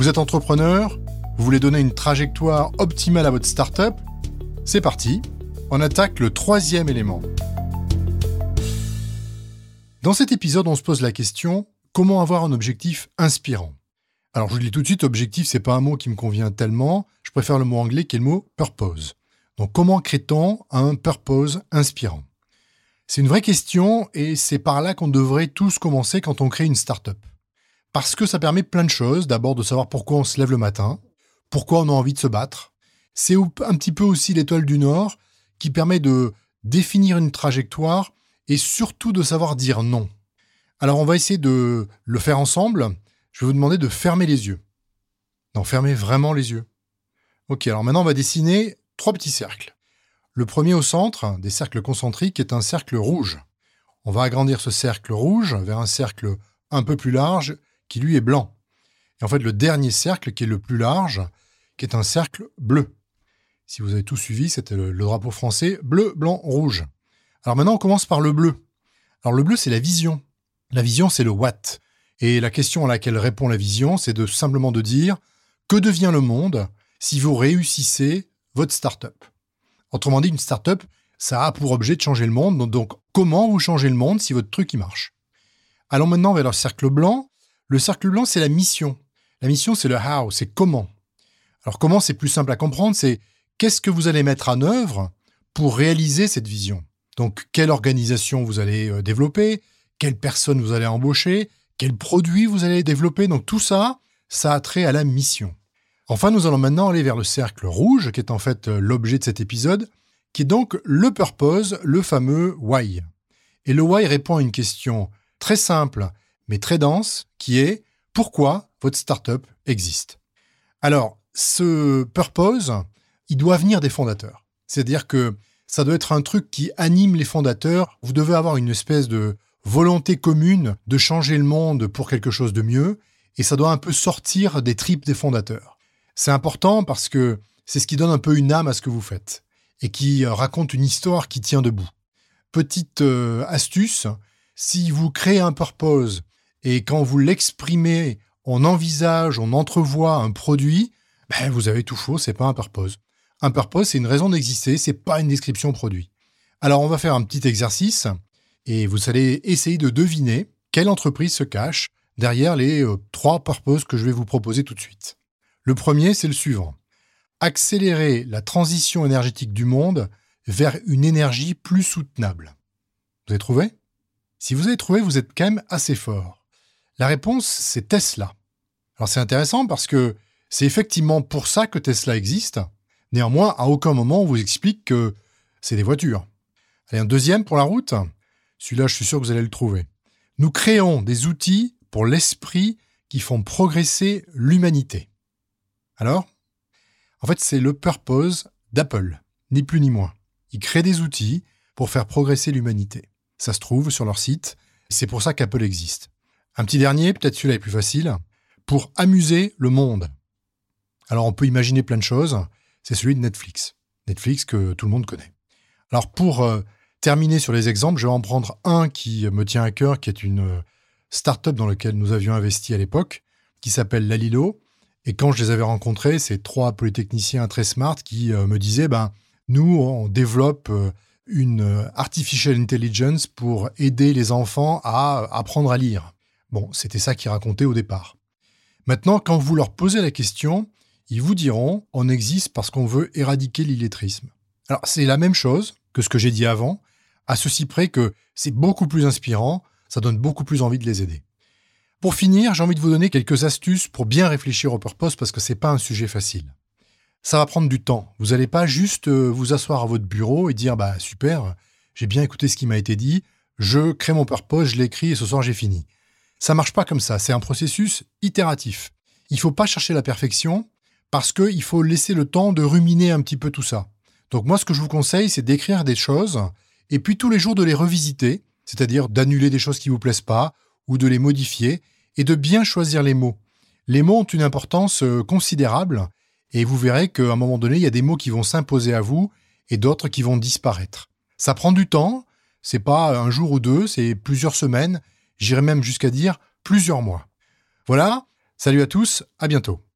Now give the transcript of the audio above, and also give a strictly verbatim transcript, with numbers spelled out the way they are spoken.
Vous êtes entrepreneur? Vous voulez donner une trajectoire optimale à votre start-up? C'est parti, on attaque le troisième élément. Dans cet épisode, on se pose la question... Comment avoir un objectif inspirant? Alors, je vous le dis tout de suite, objectif, c'est pas un mot qui me convient tellement. Je préfère le mot anglais qui est le mot purpose. Donc, comment crée-t-on un purpose inspirant? C'est une vraie question et c'est par là qu'on devrait tous commencer quand on crée une start-up. Parce que ça permet plein de choses. D'abord, de savoir pourquoi on se lève le matin, pourquoi on a envie de se battre. C'est un petit peu aussi l'étoile du Nord qui permet de définir une trajectoire et surtout de savoir dire non. Alors, on va essayer de le faire ensemble. Je vais vous demander de fermer les yeux. Non, fermer vraiment les yeux. Ok, alors maintenant, on va dessiner trois petits cercles. Le premier au centre, des cercles concentriques, est un cercle rouge. On va agrandir ce cercle rouge vers un cercle un peu plus large, qui lui est blanc. Et en fait, le dernier cercle, qui est le plus large, qui est un cercle bleu. Si vous avez tout suivi, c'était le drapeau français, bleu, blanc, rouge. Alors maintenant, on commence par le bleu. Alors le bleu, c'est la vision. La vision, c'est le what. Et la question à laquelle répond la vision, c'est de simplement de dire que devient le monde si vous réussissez votre start-up. Autrement dit, une start-up, ça a pour objet de changer le monde. Donc, comment vous changez le monde si votre truc, il marche? Allons maintenant vers le cercle blanc. Le cercle blanc, c'est la mission. La mission, c'est le how, c'est comment. Alors, comment, c'est plus simple à comprendre, c'est qu'est-ce que vous allez mettre en œuvre pour réaliser cette vision? Donc, quelle organisation vous allez développer? Quelle personne vous allez embaucher, quels produits vous allez développer. Donc tout ça, ça a trait à la mission. Enfin, nous allons maintenant aller vers le cercle rouge, qui est en fait l'objet de cet épisode, qui est donc le purpose, le fameux why. Et le why répond à une question très simple, mais très dense, qui est « Pourquoi votre startup existe ?» Alors, ce purpose, il doit venir des fondateurs. C'est-à-dire que ça doit être un truc qui anime les fondateurs. Vous devez avoir une espèce de... volonté commune de changer le monde pour quelque chose de mieux, et ça doit un peu sortir des tripes des fondateurs. C'est important parce que c'est ce qui donne un peu une âme à ce que vous faites, et qui raconte une histoire qui tient debout. Petite euh, astuce, si vous créez un purpose, et quand vous l'exprimez, on envisage, on entrevoit un produit, ben vous avez tout faux, c'est pas un purpose. Un purpose, c'est une raison d'exister, c'est pas une description produit. Alors on va faire un petit exercice, et vous allez essayer de deviner quelle entreprise se cache derrière les euh, trois purposes que je vais vous proposer tout de suite. Le premier, c'est le suivant. Accélérer la transition énergétique du monde vers une énergie plus soutenable. Vous avez trouvé? Si vous avez trouvé, vous êtes quand même assez fort. La réponse, c'est Tesla. Alors c'est intéressant parce que c'est effectivement pour ça que Tesla existe. Néanmoins, à aucun moment, on vous explique que c'est des voitures. Allez, un deuxième pour la route. Celui-là, je suis sûr que vous allez le trouver. Nous créons des outils pour l'esprit qui font progresser l'humanité. Alors, en fait, c'est le purpose d'Apple, ni plus ni moins. Ils créent des outils pour faire progresser l'humanité. Ça se trouve sur leur site, c'est pour ça qu'Apple existe. Un petit dernier, peut-être celui-là est plus facile, pour amuser le monde. Alors, on peut imaginer plein de choses, c'est celui de Netflix. Netflix que tout le monde connaît. Alors, pour... Euh, Terminé sur les exemples, je vais en prendre un qui me tient à cœur, qui est une start-up dans laquelle nous avions investi à l'époque, qui s'appelle Lalilo. Et quand je les avais rencontrés, ces trois polytechniciens très smart qui me disaient ben, « Nous, on développe une artificial intelligence pour aider les enfants à apprendre à lire. » Bon, c'était ça qu'ils racontaient au départ. Maintenant, quand vous leur posez la question, ils vous diront « On existe parce qu'on veut éradiquer l'illettrisme. » Alors, c'est la même chose que ce que j'ai dit avant, à ceci près que c'est beaucoup plus inspirant, ça donne beaucoup plus envie de les aider. Pour finir, j'ai envie de vous donner quelques astuces pour bien réfléchir au purpose parce que c'est pas un sujet facile. Ça va prendre du temps. Vous n'allez pas juste vous asseoir à votre bureau et dire « bah super, j'ai bien écouté ce qui m'a été dit, je crée mon purpose, je l'écris et ce soir j'ai fini ». Ça marche pas comme ça, c'est un processus itératif. Il faut pas chercher la perfection parce qu'il faut laisser le temps de ruminer un petit peu tout ça. Donc moi, ce que je vous conseille, c'est d'écrire des choses et puis tous les jours de les revisiter, c'est-à-dire d'annuler des choses qui vous plaisent pas ou de les modifier et de bien choisir les mots. Les mots ont une importance considérable et vous verrez qu'à un moment donné, il y a des mots qui vont s'imposer à vous et d'autres qui vont disparaître. Ça prend du temps, c'est pas un jour ou deux, c'est plusieurs semaines, j'irais même jusqu'à dire plusieurs mois. Voilà, salut à tous, à bientôt.